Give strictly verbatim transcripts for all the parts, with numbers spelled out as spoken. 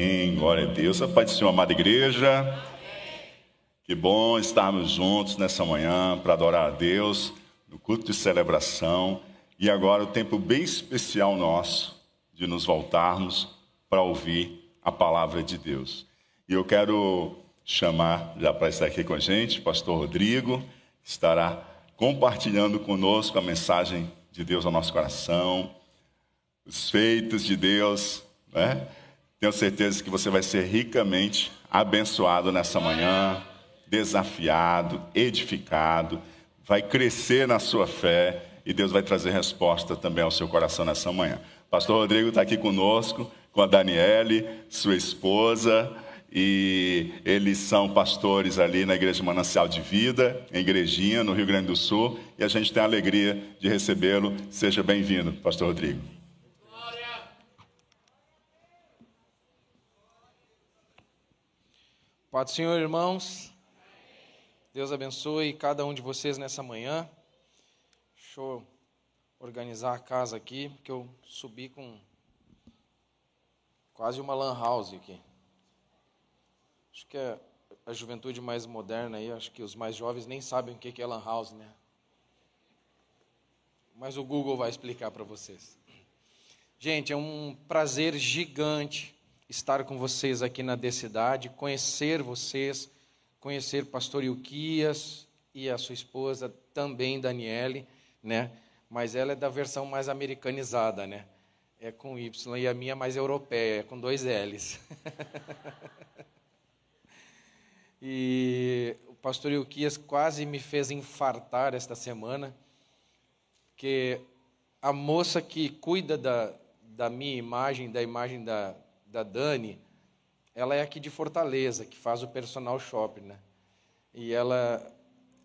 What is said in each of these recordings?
Amém, glória a Deus. A paz do Senhor, amada igreja. Amém. Que bom estarmos juntos nessa manhã para adorar a Deus no culto de celebração. E agora o tempo bem especial nosso de nos voltarmos para ouvir a palavra de Deus. E eu quero chamar já para estar aqui com a gente o pastor Rodrigo, que estará compartilhando conosco a mensagem de Deus ao nosso coração, os feitos de Deus, né? Tenho certeza que você vai ser ricamente abençoado nessa manhã, desafiado, edificado, vai crescer na sua fé e Deus vai trazer resposta também ao seu coração nessa manhã. Pastor Rodrigo está aqui conosco, com a Daniele, sua esposa, e eles são pastores ali na Igreja Manancial de Vida, em Igrejinha, no Rio Grande do Sul, e a gente tem a alegria de recebê-lo. Seja bem-vindo, pastor Rodrigo. Pai do Senhor, irmãos, Deus abençoe cada um de vocês nessa manhã. Deixa eu organizar a casa aqui, porque eu subi com quase uma lan house aqui. Acho que é a juventude mais moderna aí, acho que os mais jovens nem sabem o que é lan house, né? Mas o Google vai explicar para vocês. Gente, é um prazer gigante estar com vocês aqui na DCidade, conhecer vocês, conhecer pastor Ilquias e a sua esposa também, Daniele, né? Mas ela é da versão mais americanizada, né? É com Y, e a minha é mais europeia, é com dois L's. E o pastor Ilquias quase me fez infartar esta semana, porque a moça que cuida da, da minha imagem, da imagem da... da Dani, ela é aqui de Fortaleza, que faz o personal shopping, né? E ela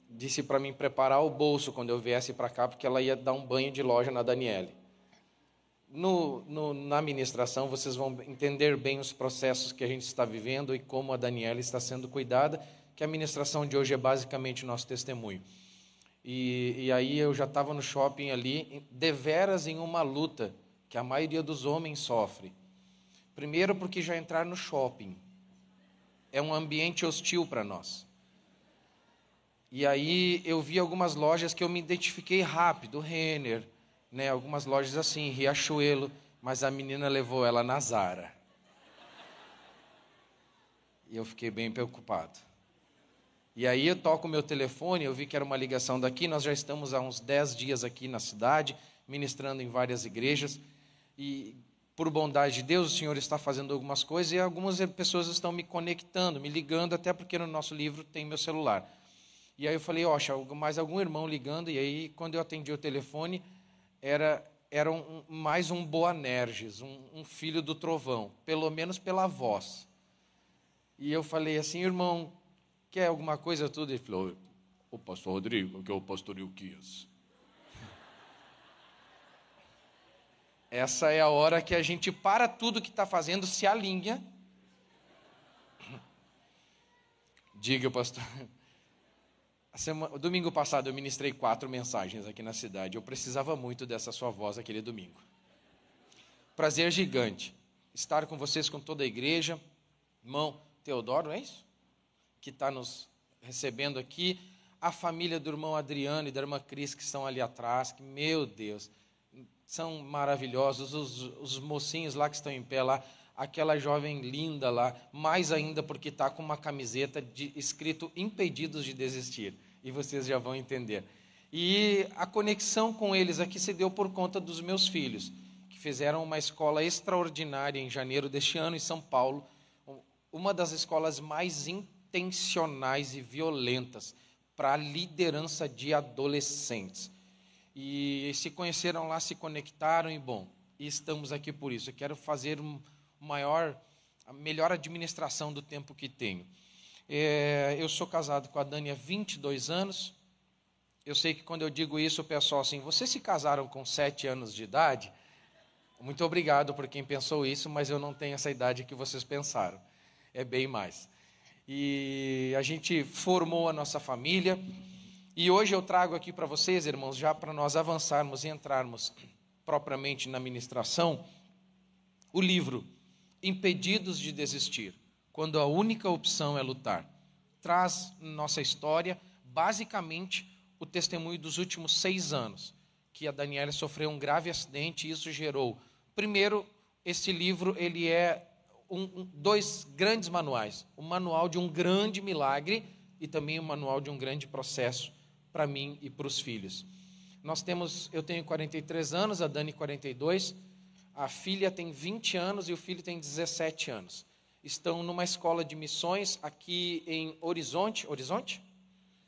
disse para mim preparar o bolso quando eu viesse para cá, porque ela ia dar um banho de loja na Daniele. No, no, na administração, vocês vão entender bem os processos que a gente está vivendo e como a Daniele está sendo cuidada, que a administração de hoje é basicamente o nosso testemunho. E, e aí eu já estava no shopping ali, deveras em uma luta que a maioria dos homens sofre. Primeiro, porque já entrar no shopping é um ambiente hostil para nós. E aí eu vi algumas lojas que eu me identifiquei rápido, Renner, né, algumas lojas assim, Riachuelo, mas a menina levou ela na Zara. E eu fiquei bem preocupado. E aí eu toco o meu telefone, eu vi que era uma ligação daqui, nós já estamos há uns dez dias aqui na cidade, ministrando em várias igrejas, e... por bondade de Deus, o Senhor está fazendo algumas coisas e algumas pessoas estão me conectando, me ligando, até porque no nosso livro tem meu celular. E aí eu falei, ó, mais algum irmão ligando, e aí quando eu atendi o telefone, era, era um, mais um Boanerges, um, um filho do trovão, pelo menos pela voz. E eu falei assim, irmão, quer alguma coisa? Tudo. Ele falou, o pastor Rodrigo, que é o pastor Ilquias. Essa é a hora que a gente para tudo que está fazendo, se alinha. Diga, pastor. Semana, domingo passado eu ministrei quatro mensagens aqui na cidade. Eu precisava muito dessa sua voz aquele domingo. Prazer gigante estar com vocês, com toda a igreja. Irmão Teodoro, é isso? Que está nos recebendo aqui. A família do irmão Adriano e da irmã Cris, que estão ali atrás. Que, meu Deus... são maravilhosos, os, os mocinhos lá que estão em pé lá, aquela jovem linda lá, mais ainda porque está com uma camiseta de, escrito Impedidos de Desistir, e vocês já vão entender. E a conexão com eles aqui se deu por conta dos meus filhos, que fizeram uma escola extraordinária em janeiro deste ano em São Paulo, uma das escolas mais intencionais e violentas para a liderança de adolescentes. E se conheceram lá, se conectaram e, bom, estamos aqui por isso. Eu quero fazer um maior, a melhor administração do tempo que tenho. É, eu sou casado com a Dani há vinte e dois anos. Eu sei que quando eu digo isso, o pessoal assim, vocês se casaram com sete anos de idade? Muito obrigado por quem pensou isso, mas eu não tenho essa idade que vocês pensaram. É bem mais. E a gente formou a nossa família... E hoje eu trago aqui para vocês, irmãos, já para nós avançarmos e entrarmos propriamente na ministração, o livro impedidos de desistir, quando a única opção é lutar. Traz nossa história, basicamente, o testemunho dos últimos seis anos, que a Daniele sofreu um grave acidente e isso gerou. Primeiro, esse livro ele é um, um, dois grandes manuais. O manual de um grande milagre e também o manual de um grande processo para mim e para os filhos. Nós temos, eu tenho quarenta e três anos, a Dani quarenta e dois, a filha tem vinte anos e o filho tem dezessete anos. Estão numa escola de missões aqui em Horizonte, Horizonte?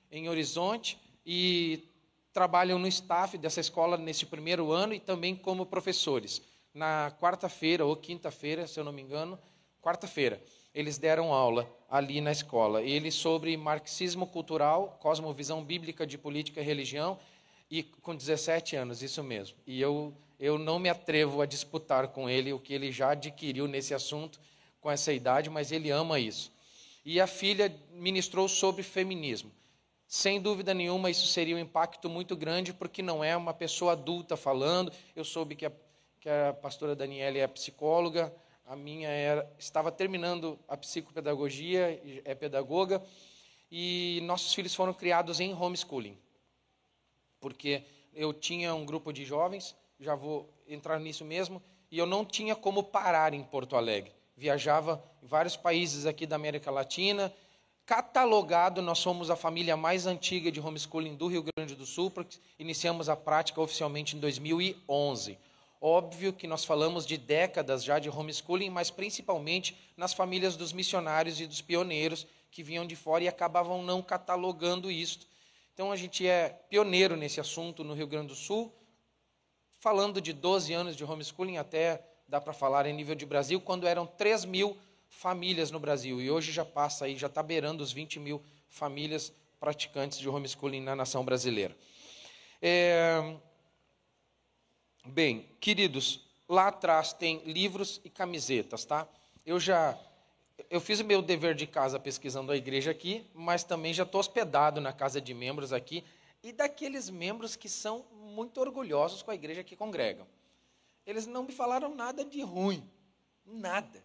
Em Horizonte, e trabalham no staff dessa escola nesse primeiro ano e também como professores. Na quarta-feira ou quinta-feira, se eu não me engano, quarta-feira, eles deram aula ali na escola. Ele sobre marxismo cultural, cosmovisão bíblica de política e religião, e com dezessete anos, isso mesmo. E eu, eu não me atrevo a disputar com ele o que ele já adquiriu nesse assunto com essa idade, mas ele ama isso. E a filha ministrou sobre feminismo. Sem dúvida nenhuma, isso seria um impacto muito grande, porque não é uma pessoa adulta falando. Eu soube que a, que a pastora Daniele é psicóloga, a minha era, estava terminando a psicopedagogia, é pedagoga, e nossos filhos foram criados em homeschooling. Porque eu tinha um grupo de jovens, já vou entrar nisso mesmo, e eu não tinha como parar em Porto Alegre. Viajava em vários países aqui da América Latina. Catalogado, nós somos a família mais antiga de homeschooling do Rio Grande do Sul, porque iniciamos a prática oficialmente em dois mil e onze. Óbvio que nós falamos de décadas já de homeschooling, mas principalmente nas famílias dos missionários e dos pioneiros que vinham de fora e acabavam não catalogando isto. Então a gente é pioneiro nesse assunto no Rio Grande do Sul, falando de doze anos de homeschooling, até dá para falar em nível de Brasil, quando eram três mil famílias no Brasil. E hoje já passa aí, já está beirando os vinte mil famílias praticantes de homeschooling na nação brasileira. É... Bem, queridos, lá atrás tem livros e camisetas, tá? Eu já... Eu fiz o meu dever de casa pesquisando a igreja aqui, mas também já estou hospedado na casa de membros aqui, e daqueles membros que são muito orgulhosos com a igreja que congregam. Eles não me falaram nada de ruim, nada.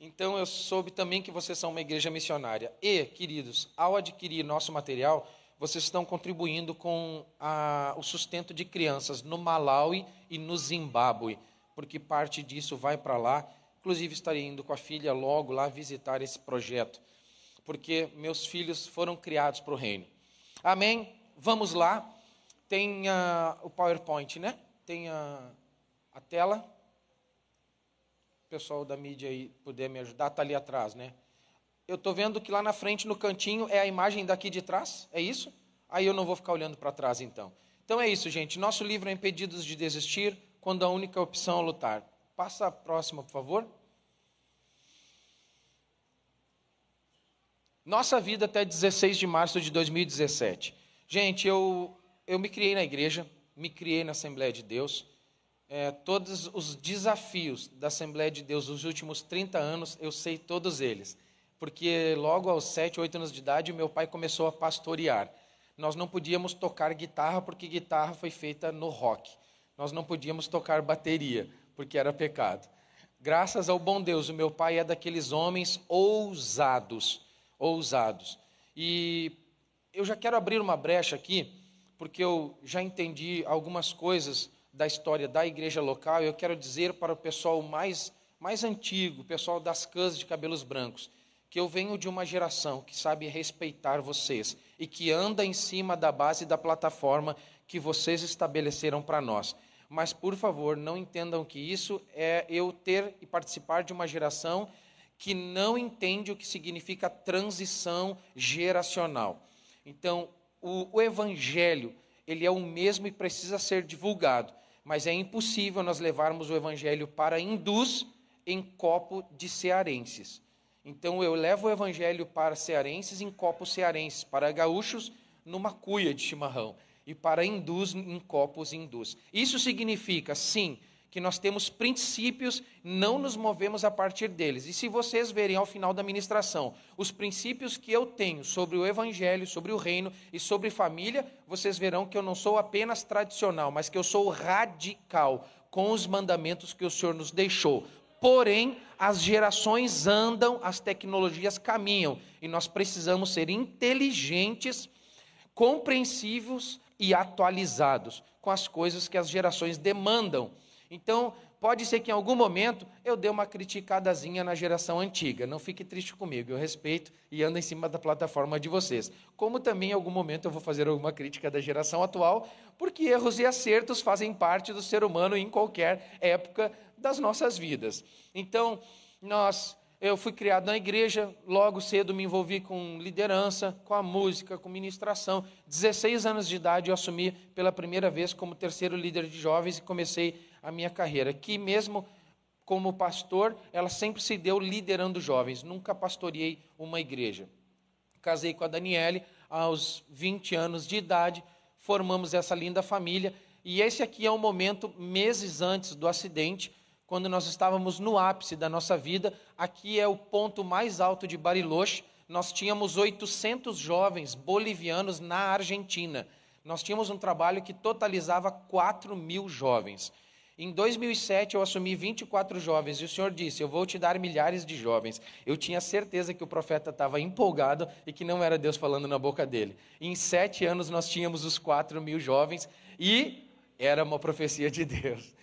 Então eu soube também que vocês são uma igreja missionária. E, queridos, ao adquirir nosso material, vocês estão contribuindo com a, o sustento de crianças no Malawi e no Zimbábue, porque parte disso vai para lá. Inclusive, estarei indo com a filha logo lá visitar esse projeto, porque meus filhos foram criados para o reino. Amém? Vamos lá. Tem uh, o PowerPoint, né? Tem uh, a tela. O pessoal da mídia aí puder me ajudar, está ali atrás, né? Eu estou vendo que lá na frente, no cantinho, é a imagem daqui de trás, é isso? Aí eu não vou ficar olhando para trás, então. Então é isso, gente. Nosso livro é Impedidos de Desistir, quando a única opção é lutar. Passa a próxima, por favor. Nossa vida até dezesseis de março de dois mil e dezessete. Gente, eu, eu me criei na igreja, me criei na Assembleia de Deus. É, todos os desafios da Assembleia de Deus nos últimos trinta anos, eu sei todos eles. Porque logo aos sete, oito anos de idade, meu pai começou a pastorear. Nós não podíamos tocar guitarra, porque guitarra foi feita no rock. Nós não podíamos tocar bateria, porque era pecado. Graças ao bom Deus, o meu pai é daqueles homens ousados, ousados. E eu já quero abrir uma brecha aqui, porque eu já entendi algumas coisas da história da igreja local, e eu quero dizer para o pessoal mais, mais antigo, o pessoal das cãs de cabelos brancos, que eu venho de uma geração que sabe respeitar vocês, e que anda em cima da base da plataforma que vocês estabeleceram para nós. Mas, por favor, não entendam que isso é eu ter e participar de uma geração que não entende o que significa transição geracional. Então, o, o evangelho, ele é o mesmo e precisa ser divulgado, mas é impossível nós levarmos o evangelho para hindus em copo de cearenses. Então, eu levo o evangelho para cearenses em copos cearenses, para gaúchos numa cuia de chimarrão. E para hindus, em copos hindus. Isso significa, sim, que nós temos princípios, não nos movemos a partir deles. E se vocês verem ao final da ministração, os princípios que eu tenho sobre o evangelho, sobre o reino e sobre família, vocês verão que eu não sou apenas tradicional, mas que eu sou radical com os mandamentos que o Senhor nos deixou. porém as gerações andam, as tecnologias caminham, e nós precisamos ser inteligentes, compreensivos e atualizados com as coisas que as gerações demandam. Então, pode ser que em algum momento eu dê uma criticadazinha na geração antiga. Não fique triste comigo, eu respeito e ando em cima da plataforma de vocês. Como também em algum momento eu vou fazer alguma crítica da geração atual, porque erros e acertos fazem parte do ser humano em qualquer época das nossas vidas. Então, nós, eu fui criado na igreja, logo cedo me envolvi com liderança, com a música, com ministração. dezesseis anos de idade eu assumi pela primeira vez como terceiro líder de jovens e comecei a minha carreira, que mesmo como pastor, ela sempre se deu liderando jovens, nunca pastoreei uma igreja. Casei com a Daniele aos vinte anos de idade, formamos essa linda família, e esse aqui é um momento, meses antes do acidente, quando nós estávamos no ápice da nossa vida. Aqui é o ponto mais alto de Bariloche, nós tínhamos oitocentos jovens bolivianos na Argentina, nós tínhamos um trabalho que totalizava quatro mil jovens, Em dois mil e sete eu assumi vinte e quatro jovens e o Senhor disse, eu vou te dar milhares de jovens. Eu tinha certeza que o profeta estava empolgado e que não era Deus falando na boca dele. Em sete anos nós tínhamos os quatro mil jovens e era uma profecia de Deus.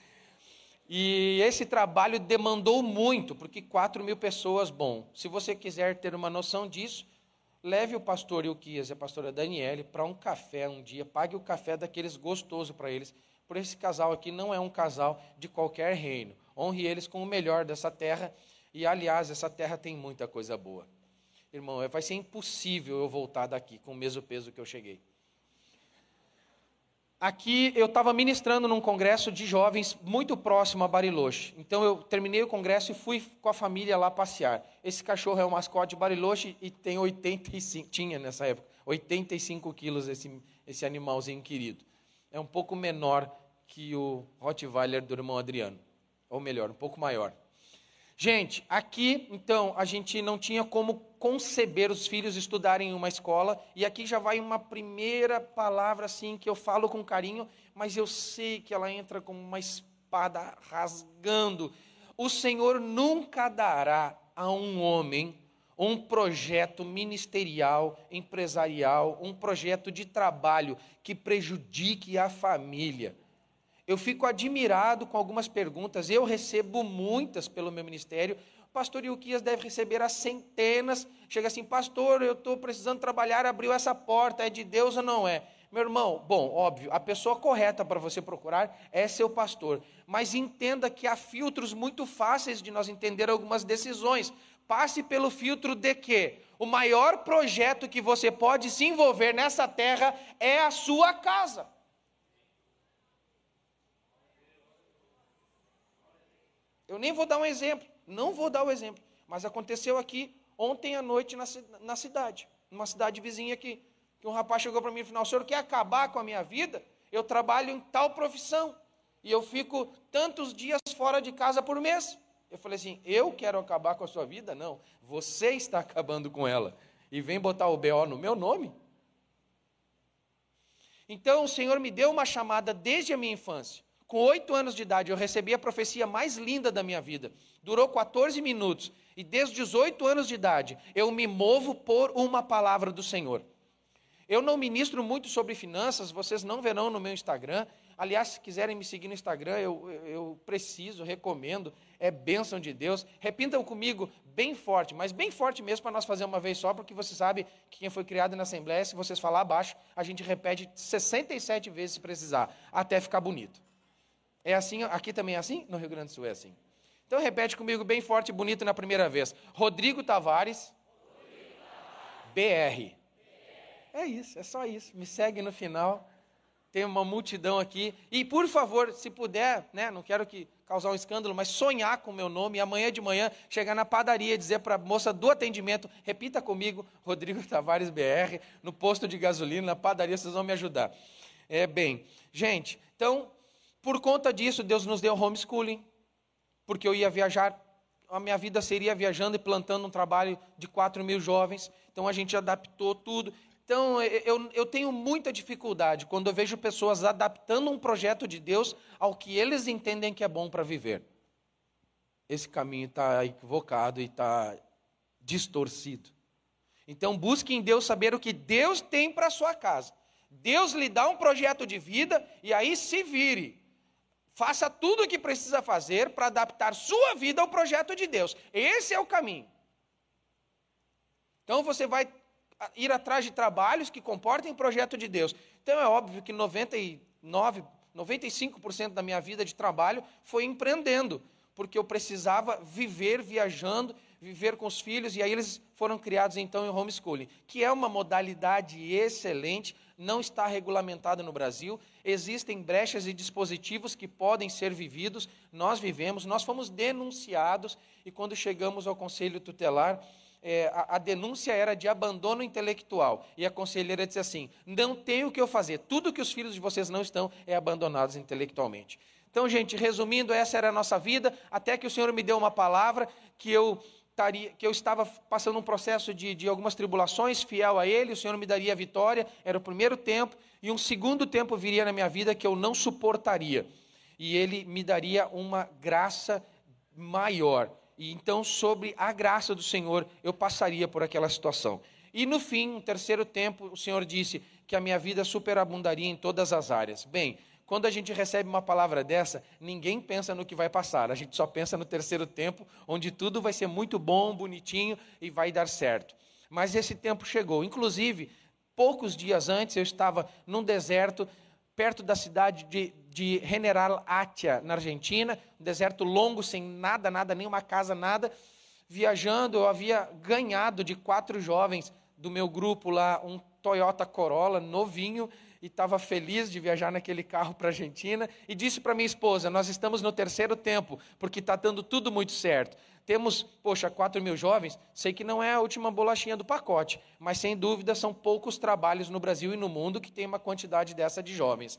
E esse trabalho demandou muito, porque quatro mil pessoas, bom, se você quiser ter uma noção disso, leve o pastor Ilquias e a pastora Daniele para um café um dia, pague o café daqueles gostoso para eles. Por esse casal aqui não é um casal de qualquer reino. Honre eles com o melhor dessa terra. E, aliás, essa terra tem muita coisa boa. Irmão, vai ser impossível eu voltar daqui com o mesmo peso que eu cheguei. Aqui eu estava ministrando num congresso de jovens muito próximo a Bariloche. Então eu terminei o congresso e fui com a família lá passear. Esse cachorro é o mascote de Bariloche e tem oitenta e cinco, tinha nessa época, oitenta e cinco quilos esse, esse animalzinho querido. É um pouco menor que o Rottweiler do irmão Adriano, ou melhor, um pouco maior. Gente, aqui, então, a gente não tinha como conceber os filhos estudarem em uma escola, e aqui já vai uma primeira palavra, assim, que eu falo com carinho, mas eu sei que ela entra como uma espada rasgando. O Senhor nunca dará a um homem um projeto ministerial, empresarial, um projeto de trabalho que prejudique a família. Eu fico admirado com algumas perguntas, eu recebo muitas pelo meu ministério. O pastor Ilquias deve receber as centenas, chega assim, pastor, eu estou precisando trabalhar, abriu essa porta, é de Deus ou não é? Meu irmão, bom, óbvio, a pessoa correta para você procurar é seu pastor, mas entenda que há filtros muito fáceis de nós entender algumas decisões. Passe pelo filtro de que o maior projeto que você pode se envolver nessa terra é a sua casa. Eu nem vou dar um exemplo, não vou dar o exemplo, mas aconteceu aqui ontem à noite na, na cidade, numa cidade vizinha aqui, que um rapaz chegou para mim e falou, o senhor quer acabar com a minha vida? Eu trabalho em tal profissão e eu fico tantos dias fora de casa por mês. Eu falei assim, eu quero acabar com a sua vida? Não, você está acabando com ela. E vem botar o B O no meu nome? Então o Senhor me deu uma chamada desde a minha infância. Com oito anos de idade eu recebi a profecia mais linda da minha vida. Durou quatorze minutos. E desde os oito anos de idade eu me movo por uma palavra do Senhor. Eu não ministro muito sobre finanças, vocês não verão no meu Instagram. Aliás, se quiserem me seguir no Instagram, eu, eu preciso, recomendo, é bênção de Deus. Repitam comigo bem forte, mas bem forte mesmo para nós fazer uma vez só, porque você sabe que quem foi criado na Assembleia, se vocês falar abaixo, a gente repete sessenta e sete vezes se precisar, até ficar bonito. É assim, aqui também é assim? No Rio Grande do Sul é assim. Então repete comigo bem forte e bonito na primeira vez. Rodrigo Tavares, Rodrigo Tavares. B R. B R. É isso, é só isso. Me segue no final. Tem uma multidão aqui, e por favor, se puder, né, não quero que causar um escândalo, mas sonhar com o meu nome, e amanhã de manhã, chegar na padaria e dizer para a moça do atendimento, repita comigo, Rodrigo Tavares B R, no posto de gasolina, na padaria, vocês vão me ajudar. É bem, gente, então, por conta disso, Deus nos deu homeschooling, porque eu ia viajar, a minha vida seria viajando e plantando um trabalho de quatro mil jovens, então a gente adaptou tudo. Então, eu, eu tenho muita dificuldade quando eu vejo pessoas adaptando um projeto de Deus ao que eles entendem que é bom para viver. esse caminho está equivocado e está distorcido. Então busque em Deus saber o que Deus tem para a sua casa. Deus lhe dá um projeto de vida e aí se vire. Faça tudo o que precisa fazer para adaptar sua vida ao projeto de Deus. Esse é o caminho. Então você vai ir atrás de trabalhos que comportem o projeto de Deus. Então é óbvio que noventa e nove, noventa e cinco por cento da minha vida de trabalho foi empreendendo, porque eu precisava viver viajando, viver com os filhos, e aí eles foram criados então em homeschooling, que é uma modalidade excelente, não está regulamentada no Brasil, existem brechas e dispositivos que podem ser vividos, nós vivemos, nós fomos denunciados, e quando chegamos ao Conselho Tutelar, é, a, a denúncia era de abandono intelectual, e a conselheira disse assim, não tem o que eu fazer, tudo que os filhos de vocês não estão é abandonados intelectualmente. Então, gente, resumindo, essa era a nossa vida, até que o Senhor me deu uma palavra, que eu, taria, que eu estava passando um processo de, de algumas tribulações, fiel a Ele, o Senhor me daria a vitória, era o primeiro tempo, e um segundo tempo viria na minha vida que eu não suportaria, e Ele me daria uma graça maior, e então, sobre a graça do Senhor, eu passaria por aquela situação. E no fim, um terceiro tempo, o Senhor disse que a minha vida superabundaria em todas as áreas. Bem, quando a gente recebe uma palavra dessa, ninguém pensa no que vai passar, a gente só pensa no terceiro tempo, onde tudo vai ser muito bom, bonitinho e vai dar certo. Mas esse tempo chegou, inclusive, poucos dias antes eu estava num deserto, perto da cidade de, de General Átia, na Argentina, um deserto longo, sem nada, nada, nenhuma casa, nada, viajando, eu havia ganhado de quatro jovens do meu grupo lá, um Toyota Corolla, novinho, e estava feliz de viajar naquele carro para a Argentina, e disse para minha esposa, nós estamos no terceiro tempo, porque está dando tudo muito certo. Temos, poxa, quatro mil jovens, sei que não é a última bolachinha do pacote, mas sem dúvida são poucos trabalhos no Brasil e no mundo que tem uma quantidade dessa de jovens.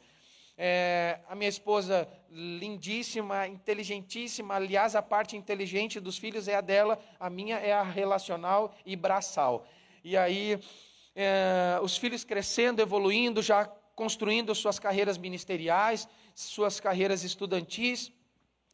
É, a minha esposa, lindíssima, inteligentíssima, aliás, a parte inteligente dos filhos é a dela, a minha é a relacional e braçal. E aí... É, os filhos crescendo, evoluindo, já construindo suas carreiras ministeriais, suas carreiras estudantis,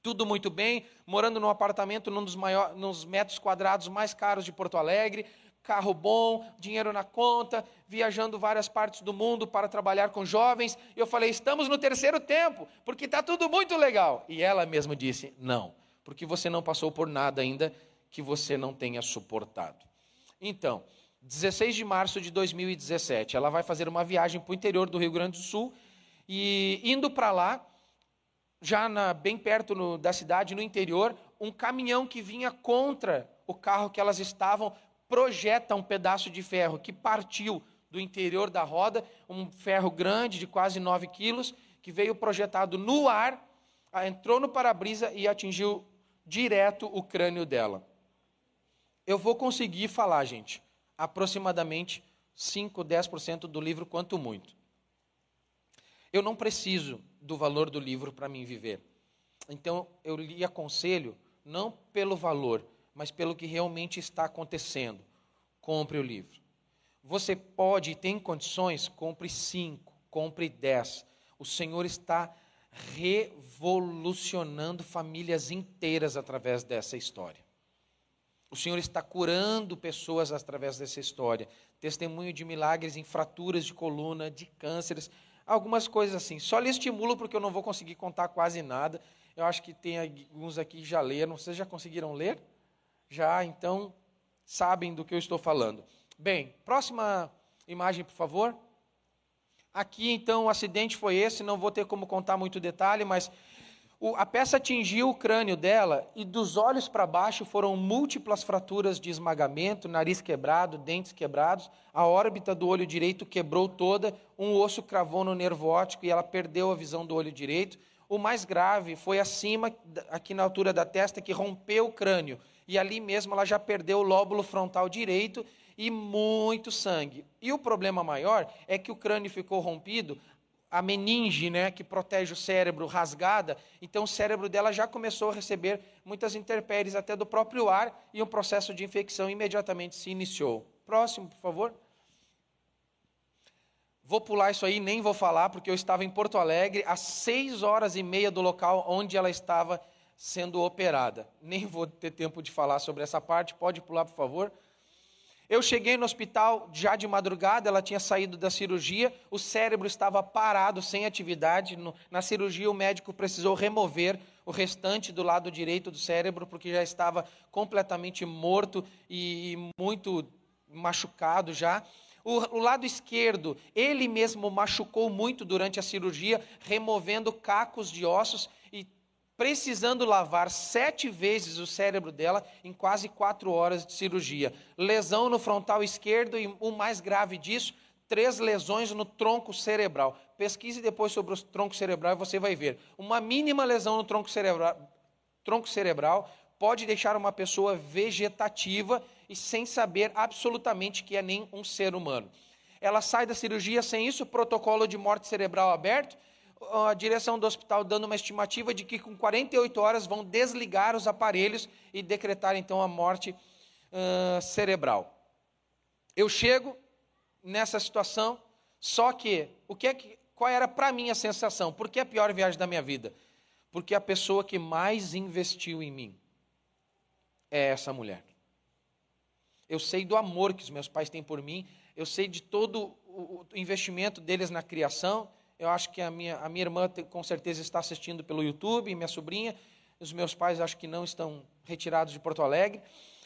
tudo muito bem, morando num apartamento, num dos maiores, nos metros quadrados mais caros de Porto Alegre, carro bom, dinheiro na conta, viajando várias partes do mundo para trabalhar com jovens, e eu falei, estamos no terceiro tempo, porque está tudo muito legal, e ela mesma disse, não, porque você não passou por nada ainda que você não tenha suportado. Então, dezesseis de março de dois mil e dezessete, ela vai fazer uma viagem para o interior do Rio Grande do Sul, e indo para lá, já na, bem perto no, da cidade, no interior, um caminhão que vinha contra o carro que elas estavam, projeta um pedaço de ferro que partiu do interior da roda, um ferro grande de quase nove quilos, que veio projetado no ar, entrou no para-brisa e atingiu direto o crânio dela. Eu vou conseguir falar, gente, aproximadamente cinco, dez por cento do livro, quanto muito. Eu não preciso do valor do livro para mim viver. Então, eu lhe aconselho, não pelo valor, mas pelo que realmente está acontecendo. Compre o livro. Você pode e tem condições, compre cinco, compre dez. O Senhor está revolucionando famílias inteiras através dessa história. O Senhor está curando pessoas através dessa história. Testemunho de milagres em fraturas de coluna, de cânceres, algumas coisas assim. Só lhe estimulo porque eu não vou conseguir contar quase nada. Eu acho que tem alguns aqui que já leram. Vocês já conseguiram ler? Já, então, sabem do que eu estou falando. Bem, próxima imagem, por favor. Aqui, então, o acidente foi esse. Não vou ter como contar muito detalhe, mas... A peça atingiu o crânio dela e dos olhos para baixo foram múltiplas fraturas de esmagamento, nariz quebrado, dentes quebrados, a órbita do olho direito quebrou toda, um osso cravou no nervo óptico e ela perdeu a visão do olho direito. O mais grave foi acima, aqui na altura da testa, que rompeu o crânio e ali mesmo ela já perdeu o lóbulo frontal direito e muito sangue. E o problema maior é que o crânio ficou rompido, a meninge, né, que protege o cérebro, rasgada, então o cérebro dela já começou a receber muitas intempéries até do próprio ar, e um processo de infecção imediatamente se iniciou. Próximo, por favor. Vou pular isso aí, nem vou falar, porque eu estava em Porto Alegre, às seis horas e meia do local onde ela estava sendo operada. Nem vou ter tempo de falar sobre essa parte, pode pular, por favor. Eu cheguei no hospital já de madrugada, ela tinha saído da cirurgia, o cérebro estava parado, sem atividade. Na cirurgia o médico precisou remover o restante do lado direito do cérebro, porque já estava completamente morto e muito machucado já. O, o lado esquerdo, ele mesmo machucou muito durante a cirurgia, removendo cacos de ossos e precisando lavar sete vezes o cérebro dela em quase quatro horas de cirurgia. Lesão no frontal esquerdo e o mais grave disso, três lesões no tronco cerebral. Pesquise depois sobre o tronco cerebral e você vai ver. Uma mínima lesão no tronco cerebral, tronco cerebral pode deixar uma pessoa vegetativa e sem saber absolutamente que é nem um ser humano. Ela sai da cirurgia sem isso, protocolo de morte cerebral aberto, a direção do hospital dando uma estimativa de que com quarenta e oito horas vão desligar os aparelhos e decretar então a morte uh, cerebral. Eu chego nessa situação, só que, o que, é que qual era para mim a sensação? Por que a pior viagem da minha vida? Porque a pessoa que mais investiu em mim é essa mulher. Eu sei do amor que os meus pais têm por mim, eu sei de todo o investimento deles na criação. Eu acho que a minha, a minha irmã com certeza está assistindo pelo YouTube, minha sobrinha, os meus pais acho que não estão retirados de Porto Alegre,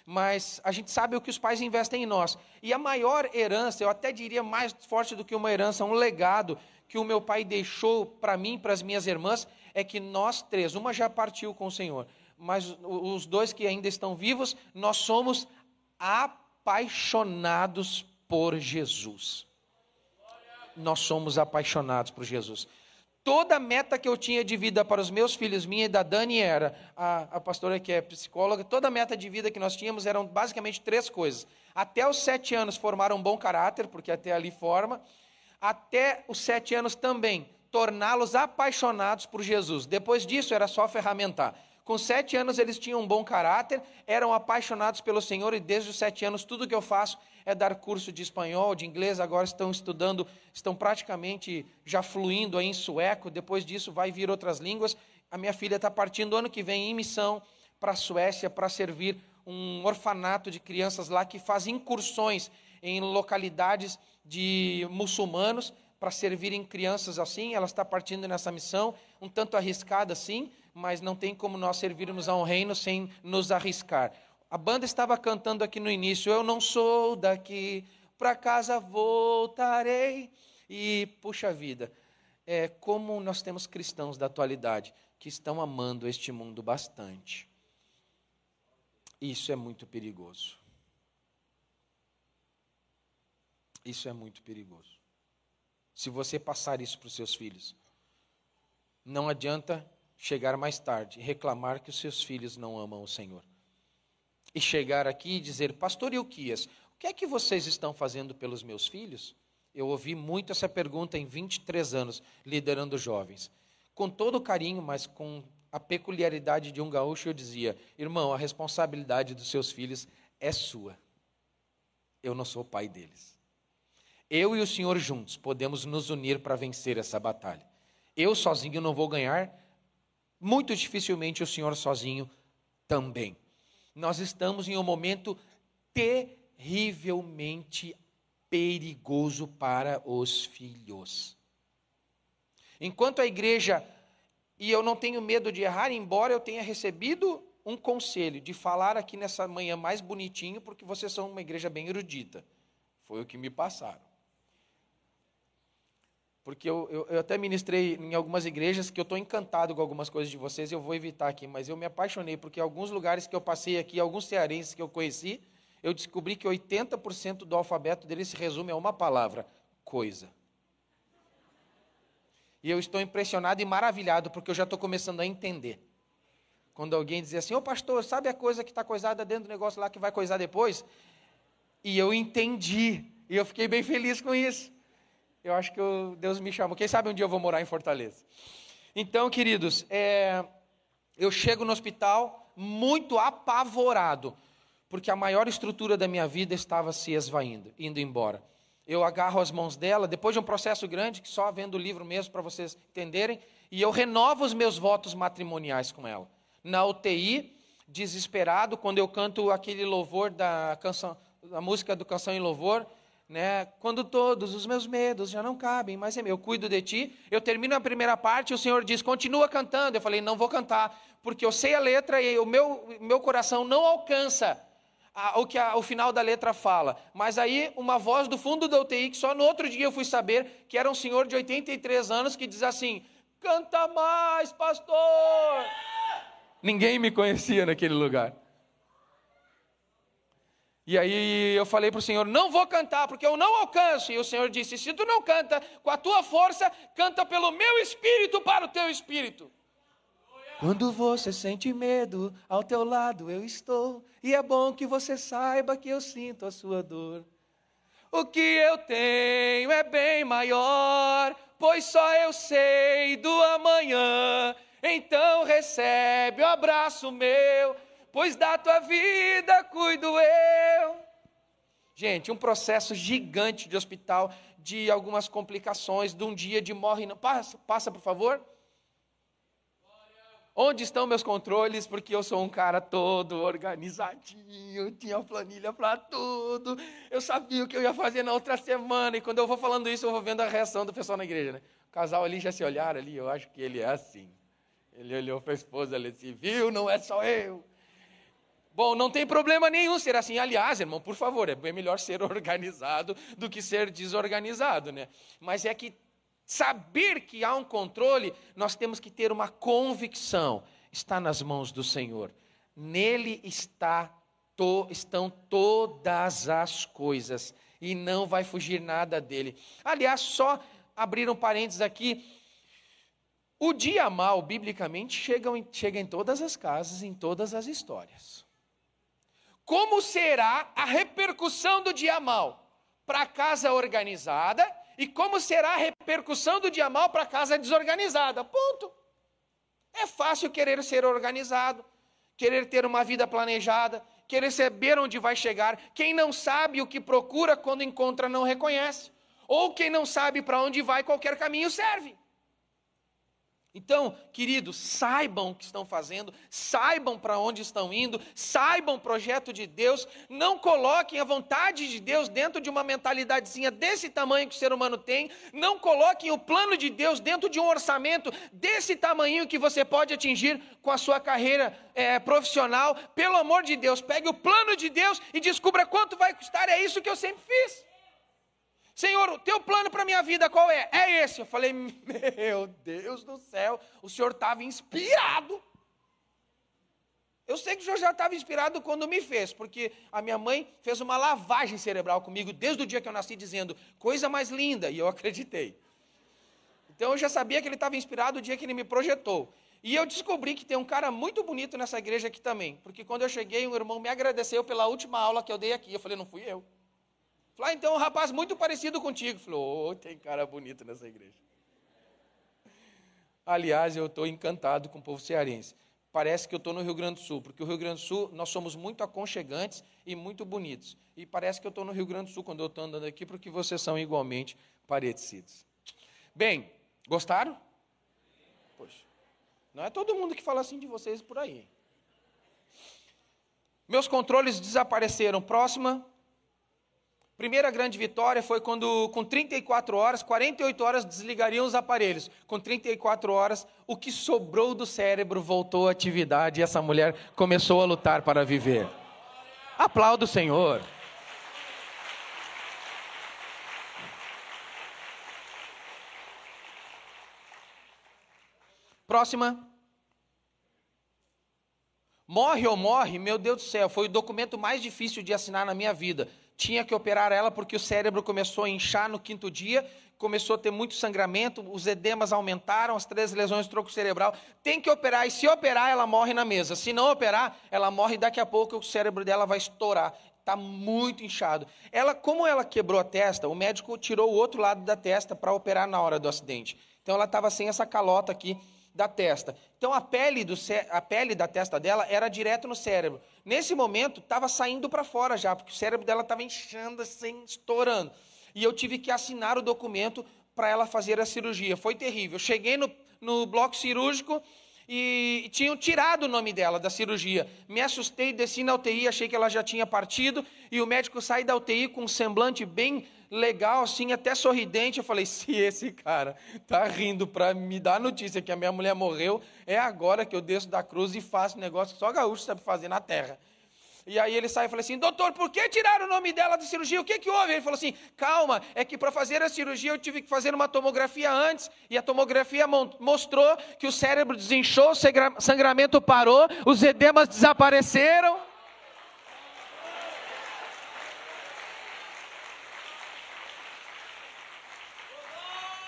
mas a gente sabe o que os pais investem em nós. E a maior herança, eu até diria mais forte do que uma herança, um legado que o meu pai deixou para mim, para as minhas irmãs, é que nós três, uma já partiu com o Senhor, mas os dois que ainda estão vivos, nós somos apaixonados por Jesus. Nós somos apaixonados por Jesus. Toda meta que eu tinha de vida para os meus filhos, minha e da Dani, era, a, a pastora que é psicóloga, toda meta de vida que nós tínhamos eram basicamente três coisas. Até os sete anos formaram um bom caráter, porque até ali forma. Até os sete anos também, torná-los apaixonados por Jesus. Depois disso era só ferramentar. Com sete anos eles tinham um bom caráter, eram apaixonados pelo Senhor e desde os sete anos tudo que eu faço é dar curso de espanhol, de inglês, agora estão estudando, estão praticamente já fluindo aí em sueco, depois disso vai vir outras línguas. A minha filha está partindo ano que vem em missão para a Suécia para servir um orfanato de crianças lá que faz incursões em localidades de muçulmanos, para servirem crianças assim, ela está partindo nessa missão, um tanto arriscada sim, mas não tem como nós servirmos a um reino sem nos arriscar. A banda estava cantando aqui no início, eu não sou daqui, para casa voltarei, e puxa vida, é, como nós temos cristãos da atualidade, que estão amando este mundo bastante. Isso é muito perigoso. Isso é muito perigoso. Se você passar isso para os seus filhos, não adianta chegar mais tarde e reclamar que os seus filhos não amam o Senhor. E chegar aqui e dizer, Pastor Ilquias, o que é que vocês estão fazendo pelos meus filhos? Eu ouvi muito essa pergunta em vinte e três anos, liderando jovens. Com todo carinho, mas com a peculiaridade de um gaúcho, eu dizia, irmão, a responsabilidade dos seus filhos é sua. Eu não sou pai deles. Eu e o Senhor juntos podemos nos unir para vencer essa batalha. Eu sozinho não vou ganhar, muito dificilmente o Senhor sozinho também. Nós estamos em um momento terrivelmente perigoso para os filhos. Enquanto a igreja, e eu não tenho medo de errar, embora eu tenha recebido um conselho de falar aqui nessa manhã mais bonitinho, porque vocês são uma igreja bem erudita. Foi o que me passaram. Porque eu, eu, eu até ministrei em algumas igrejas que eu estou encantado com algumas coisas de vocês, eu vou evitar aqui, mas eu me apaixonei, porque alguns lugares que eu passei aqui, alguns cearenses que eu conheci, eu descobri que oitenta por cento do alfabeto deles se resume a uma palavra, coisa. E eu estou impressionado e maravilhado, porque eu já estou começando a entender. Quando alguém diz assim, ô pastor, sabe a coisa que está coisada dentro do negócio lá que vai coisar depois? E eu entendi, e eu fiquei bem feliz com isso. Eu acho que eu, Deus me chamou. Quem sabe um dia eu vou morar em Fortaleza. Então, queridos, é, eu chego no hospital muito apavorado, porque a maior estrutura da minha vida estava se esvaindo, indo embora. Eu agarro as mãos dela, depois de um processo grande, que só vendo o livro mesmo para vocês entenderem, e eu renovo os meus votos matrimoniais com ela. na U T I, desesperado, quando eu canto aquele louvor da canção, a música do Canção em Louvor, né? Quando todos os meus medos já não cabem, mas é meu, eu cuido de ti. Eu termino a primeira parte e o Senhor diz, continua cantando. Eu falei, não vou cantar, porque eu sei a letra e o meu, meu coração não alcança a, o que a, o final da letra fala. Mas aí uma voz do fundo da U T I, que só no outro dia eu fui saber, que era um senhor de oitenta e três anos, que diz assim, canta mais, pastor! Ninguém me conhecia naquele lugar. E aí eu falei para o Senhor, não vou cantar, porque eu não alcanço. E o Senhor disse, se tu não canta com a tua força, canta pelo meu espírito para o teu espírito. Quando você sente medo, ao teu lado eu estou. E é bom que você saiba que eu sinto a sua dor. O que eu tenho é bem maior, pois só eu sei do amanhã. Então recebe o abraço meu, pois da tua vida cuido eu. Gente, um processo gigante de hospital, de algumas complicações, de um dia de morre... Não... Passa, passa, por favor. Onde estão meus controles? Porque eu sou um cara todo organizadinho, tinha planilha para tudo. Eu sabia o que eu ia fazer na outra semana. E quando eu vou falando isso, eu vou vendo a reação do pessoal na igreja, né? O casal ali já se olharam ali, eu acho que ele é assim. Ele olhou para a esposa ali e disse, viu, não é só eu. Bom, não tem problema nenhum ser assim. Aliás, irmão, por favor, é bem melhor ser organizado do que ser desorganizado, né? Mas é que saber que há um controle, nós temos que ter uma convicção. Está nas mãos do Senhor. Nele está, to, estão todas as coisas. E não vai fugir nada dele. Aliás, só abrir um parênteses aqui. O dia mal, biblicamente, chega em, chega em todas as casas, em todas as histórias. Como será a repercussão do dia mal para a casa organizada e como será a repercussão do dia mal para a casa desorganizada? Ponto. É fácil querer ser organizado, querer ter uma vida planejada, querer saber onde vai chegar. Quem não sabe o que procura, quando encontra, não reconhece. Ou quem não sabe para onde vai, qualquer caminho serve. Então, queridos, saibam o que estão fazendo, saibam para onde estão indo, saibam o projeto de Deus, não coloquem a vontade de Deus dentro de uma mentalidadezinha desse tamanho que o ser humano tem, não coloquem o plano de Deus dentro de um orçamento desse tamanho que você pode atingir com a sua carreira é, profissional. Pelo amor de Deus, pegue o plano de Deus e descubra quanto vai custar, é isso que eu sempre fiz. Senhor, o teu plano para a minha vida qual é? É esse. Eu falei, meu Deus do céu, o Senhor estava inspirado. Eu sei que o Senhor já estava inspirado quando me fez, porque a minha mãe fez uma lavagem cerebral comigo desde o dia que eu nasci, dizendo, coisa mais linda, e eu acreditei. Então eu já sabia que ele estava inspirado o dia que ele me projetou. E eu descobri que tem um cara muito bonito nessa igreja aqui também, porque quando eu cheguei, um irmão me agradeceu pela última aula que eu dei aqui. Eu falei, não fui eu. Falei, ah, então um rapaz muito parecido contigo. Falou, oh, tem cara bonito nessa igreja. Aliás, eu estou encantado com o povo cearense. Parece que eu estou no Rio Grande do Sul, porque o Rio Grande do Sul, nós somos muito aconchegantes e muito bonitos. E parece que eu estou no Rio Grande do Sul quando eu estou andando aqui, porque vocês são igualmente parecidos. Bem, gostaram? Poxa, não é todo mundo que fala assim de vocês por aí. Meus controles desapareceram. Próxima. Primeira grande vitória foi quando, com trinta e quatro horas, quarenta e oito horas desligariam os aparelhos. Com trinta e quatro horas, o que sobrou do cérebro voltou à atividade e essa mulher começou a lutar para viver. Aplauda o Senhor. Próxima. Morre ou morre, meu Deus do céu, foi o documento mais difícil de assinar na minha vida. Tinha que operar ela porque o cérebro começou a inchar no quinto dia, começou a ter muito sangramento, os edemas aumentaram, as três lesões do tronco cerebral. Tem que operar, e se operar, ela morre na mesa. Se não operar, ela morre, daqui a pouco o cérebro dela vai estourar. Está muito inchado. Ela, como ela quebrou a testa, o médico tirou o outro lado da testa para operar na hora do acidente. Então ela estava sem essa calota aqui da testa. Então a pele, do ce... a pele da testa dela era direto no cérebro. Nesse momento estava saindo para fora já, porque o cérebro dela estava inchando, assim, estourando. E eu tive que assinar o documento para ela fazer a cirurgia. Foi terrível. Eu cheguei no, no bloco cirúrgico e tinham tirado o nome dela da cirurgia. Me assustei, desci na U T I, achei que ela já tinha partido, e o médico sai da U T I com um semblante bem legal, assim, até sorridente. Eu falei, se esse cara tá rindo para me dar a notícia que a minha mulher morreu, é agora que eu desço da cruz e faço um negócio que só gaúcho sabe fazer na terra. E aí ele sai e fala assim, doutor, por que tiraram o nome dela da cirurgia? O que que houve? Ele falou assim, calma, é que para fazer a cirurgia eu tive que fazer uma tomografia antes, e a tomografia mostrou que o cérebro desinchou, o sangramento parou, os edemas desapareceram.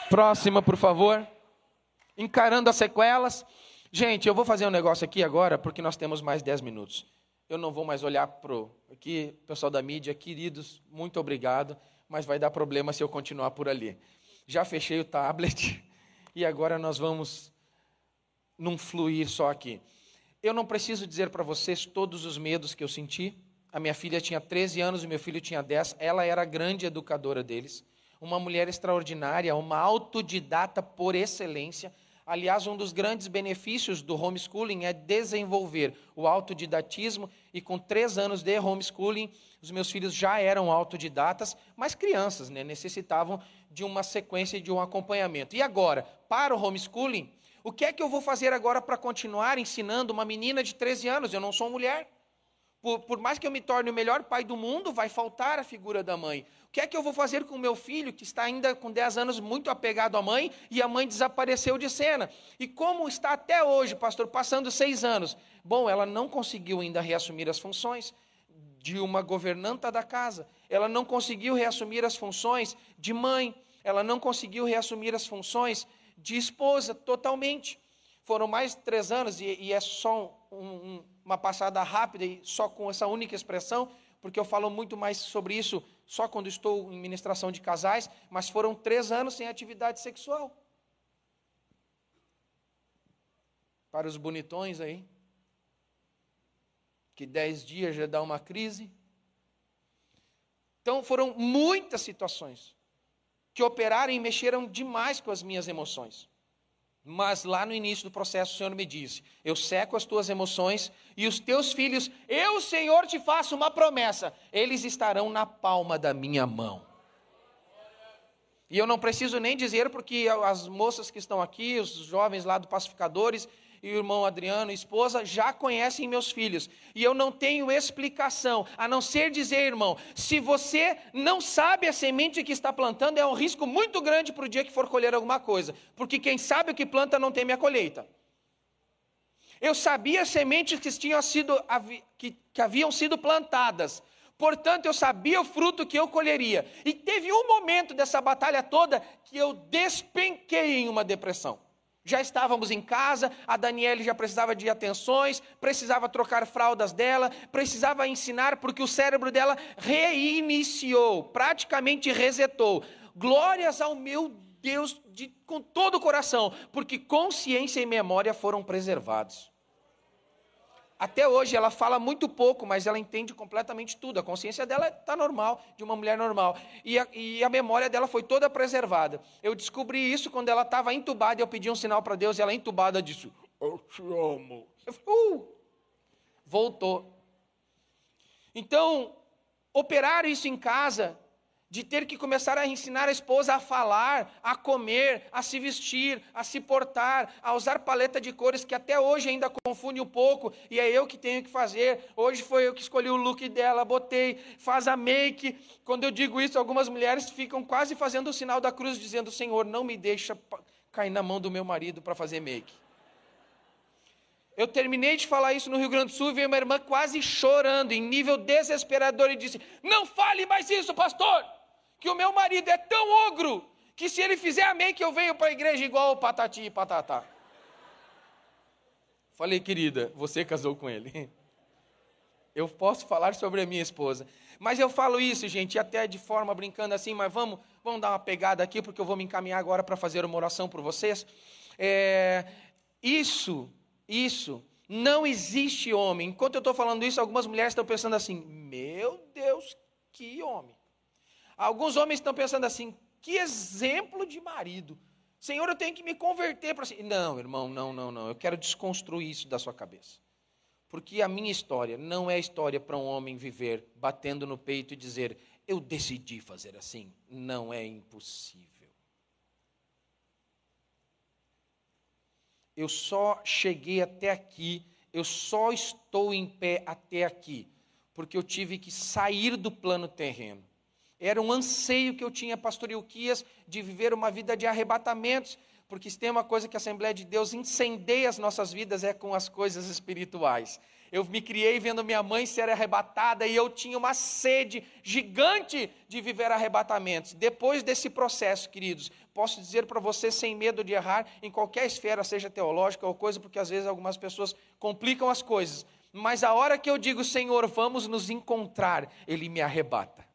Próxima, por favor. Encarando as sequelas. Gente, eu vou fazer um negócio aqui agora, porque nós temos mais dez minutos. Eu não vou mais olhar para o pessoal da mídia, queridos, muito obrigado, mas vai dar problema se eu continuar por ali. Já fechei o tablet e agora nós vamos num fluir só aqui. Eu não preciso dizer para vocês todos os medos que eu senti. A minha filha tinha treze anos e meu filho tinha dez. Ela era a grande educadora deles. Uma mulher extraordinária, uma autodidata por excelência. Aliás, um dos grandes benefícios do homeschooling é desenvolver o autodidatismo, e com três anos de homeschooling, os meus filhos já eram autodidatas, mas crianças, né, necessitavam de uma sequência, de um acompanhamento. E agora, para o homeschooling, o que é que eu vou fazer agora para continuar ensinando uma menina de treze anos? Eu não sou mulher. Por, por mais que eu me torne o melhor pai do mundo, vai faltar a figura da mãe. O que é que eu vou fazer com o meu filho, que está ainda com dez anos muito apegado à mãe, e a mãe desapareceu de cena? E como está até hoje, pastor, passando seis anos? Bom, ela não conseguiu ainda reassumir as funções de uma governanta da casa. Ela não conseguiu reassumir as funções de mãe. Ela não conseguiu reassumir as funções de esposa totalmente. Foram mais de três anos, e, e é só um... um uma passada rápida e só com essa única expressão, porque eu falo muito mais sobre isso só quando estou em ministração de casais, mas foram três anos sem atividade sexual. Para os bonitões aí, que dez dias já dá uma crise. Então foram muitas situações que operaram e mexeram demais com as minhas emoções. Mas lá no início do processo o Senhor me disse, eu seco as tuas emoções e os teus filhos, eu, Senhor, te faço uma promessa, eles estarão na palma da minha mão. E eu não preciso nem dizer, porque as moças que estão aqui, os jovens lá do Pacificadores, e o irmão Adriano e esposa já conhecem meus filhos. E eu não tenho explicação, a não ser dizer, irmão, se você não sabe a semente que está plantando, é um risco muito grande para o dia que for colher alguma coisa. Porque quem sabe o que planta não teme a colheita. Eu sabia as sementes que tinham sido, que, que haviam sido plantadas. Portanto, eu sabia o fruto que eu colheria. E teve um momento dessa batalha toda que eu despenquei em uma depressão. Já estávamos em casa, a Daniele já precisava de atenções, precisava trocar fraldas dela, precisava ensinar, porque o cérebro dela reiniciou, praticamente resetou. Glórias ao meu Deus de, com todo o coração, porque consciência e memória foram preservados. Até hoje ela fala muito pouco, mas ela entende completamente tudo. A consciência dela está normal, de uma mulher normal. E a, e a memória dela foi toda preservada. Eu descobri isso quando ela estava entubada, e eu pedi um sinal para Deus, e ela entubada disse, eu te amo. Eu falei, uh, voltou. Então, operar isso em casa, de ter que começar a ensinar a esposa a falar, a comer, a se vestir, a se portar, a usar paleta de cores que até hoje ainda confunde um pouco, e é eu que tenho que fazer, hoje foi eu que escolhi o look dela, botei, faz a make. Quando eu digo isso, algumas mulheres ficam quase fazendo o sinal da cruz, dizendo, Senhor, não me deixa cair na mão do meu marido para fazer make. Eu terminei de falar isso no Rio Grande do Sul, e veio uma irmã quase chorando, em nível desesperador, e disse, não fale mais isso, pastor, que o meu marido é tão ogro, que se ele fizer amém que eu venho para a igreja igual o patati e patatá. Falei, querida, você casou com ele. Eu posso falar sobre a minha esposa. Mas eu falo isso, gente, até de forma brincando assim, mas vamos, vamos dar uma pegada aqui, porque eu vou me encaminhar agora para fazer uma oração por vocês. É, isso... Isso, não existe homem. Enquanto eu estou falando isso, algumas mulheres estão pensando assim, meu Deus, que homem. Alguns homens estão pensando assim, que exemplo de marido. Senhor, eu tenho que me converter para... Não, irmão, não, não, não. Eu quero desconstruir isso da sua cabeça. Porque a minha história não é história para um homem viver batendo no peito e dizer, eu decidi fazer assim. Não é impossível. Eu só cheguei até aqui, eu só estou em pé até aqui, porque eu tive que sair do plano terreno. Era um anseio que eu tinha, pastor Ilquias, de viver uma vida de arrebatamentos, porque se tem uma coisa que a Assembleia de Deus incendeia as nossas vidas, é com as coisas espirituais. Eu me criei vendo minha mãe ser arrebatada, e eu tinha uma sede gigante de viver arrebatamentos. Depois desse processo, queridos, posso dizer para você, sem medo de errar, em qualquer esfera, seja teológica ou coisa, porque às vezes algumas pessoas complicam as coisas, mas a hora que eu digo, Senhor, vamos nos encontrar, Ele me arrebata.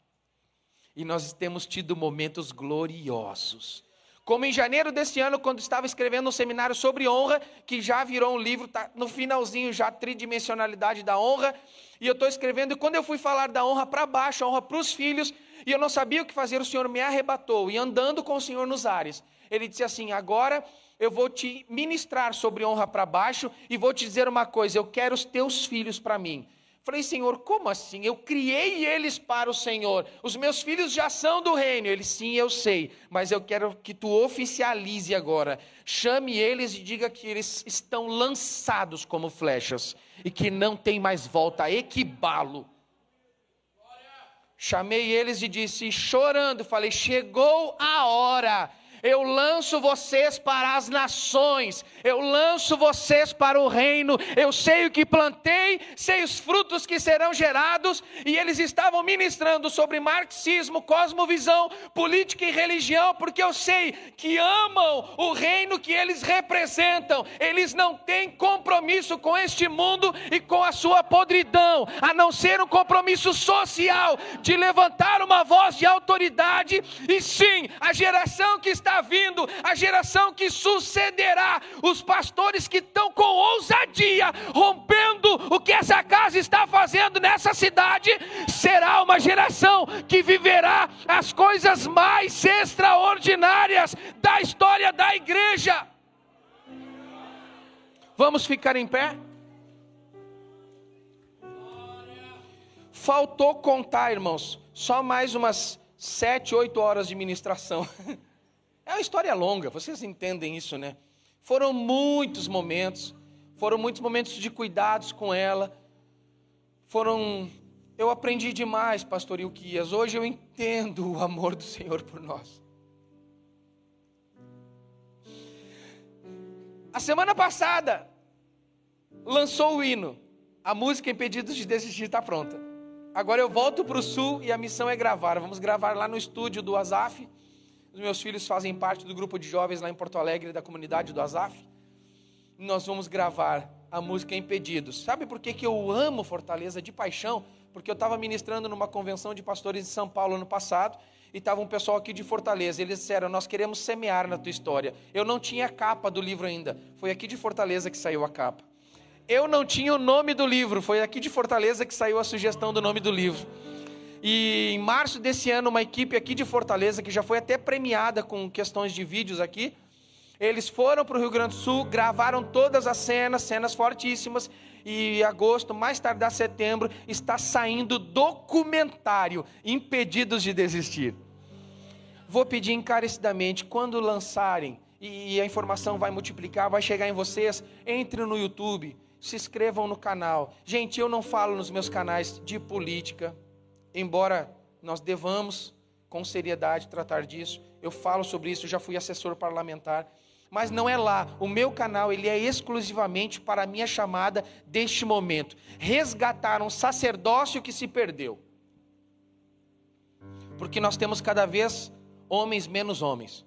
E nós temos tido momentos gloriosos. Como em janeiro desse ano, quando estava escrevendo um seminário sobre honra, que já virou um livro, tá no finalzinho já, Tridimensionalidade da Honra, e eu estou escrevendo, e quando eu fui falar da honra para baixo, a honra para os filhos, e eu não sabia o que fazer, o Senhor me arrebatou, e andando com o Senhor nos ares, Ele disse assim, agora eu vou te ministrar sobre honra para baixo, e vou te dizer uma coisa, eu quero os teus filhos para mim. Falei, Senhor, como assim? Eu criei eles para o Senhor, os meus filhos já são do reino. Ele, sim, eu sei, mas eu quero que tu oficialize agora, chame eles e diga que eles estão lançados como flechas, e que não tem mais volta, equibalo. Chamei eles e disse, chorando, falei, chegou a hora, eu lanço vocês para as nações, eu lanço vocês para o reino, eu sei o que plantei, sei os frutos que serão gerados, e eles estavam ministrando sobre marxismo, cosmovisão, política e religião, porque eu sei que amam o reino que eles representam, eles não têm compromisso com este mundo e com a sua podridão, a não ser um compromisso social, de levantar uma voz de autoridade, e sim, a geração que está está vindo, a geração que sucederá, os pastores que estão com ousadia, rompendo o que essa casa está fazendo nessa cidade, será uma geração que viverá as coisas mais extraordinárias da história da igreja. Vamos ficar em pé? Faltou contar, irmãos, só mais umas sete, oito horas de ministração. É uma história longa, vocês entendem isso, né? Foram muitos momentos, foram muitos momentos de cuidados com ela, foram... Eu aprendi demais, pastor Ilquias, hoje eu entendo o amor do Senhor por nós. A semana passada, lançou o hino, a música Impedidos de Desistir está pronta. Agora eu volto para o Sul e a missão é gravar, vamos gravar lá no estúdio do Azaf. Os meus filhos fazem parte do grupo de jovens lá em Porto Alegre, da comunidade do Azaf. Nós vamos gravar a música Impedidos. Sabe por que que eu amo Fortaleza de paixão? Porque eu estava ministrando numa convenção de pastores de São Paulo ano passado, e estava um pessoal aqui de Fortaleza, eles disseram, nós queremos semear na tua história. Eu não tinha a capa do livro ainda, foi aqui de Fortaleza que saiu a capa. Eu não tinha o nome do livro, foi aqui de Fortaleza que saiu a sugestão do nome do livro. E em março desse ano, uma equipe aqui de Fortaleza, que já foi até premiada com questões de vídeos aqui, eles foram para o Rio Grande do Sul, gravaram todas as cenas, cenas fortíssimas, e em agosto, mais tardar setembro, está saindo documentário Impedidos de Desistir. Vou pedir encarecidamente, quando lançarem, e a informação vai multiplicar, vai chegar em vocês, entre no YouTube, se inscrevam no canal. Gente, eu não falo nos meus canais de política, embora nós devamos, com seriedade, tratar disso, eu falo sobre isso, já fui assessor parlamentar, mas não é lá, o meu canal, ele é exclusivamente para a minha chamada deste momento, resgatar um sacerdócio que se perdeu, porque nós temos cada vez homens menos homens,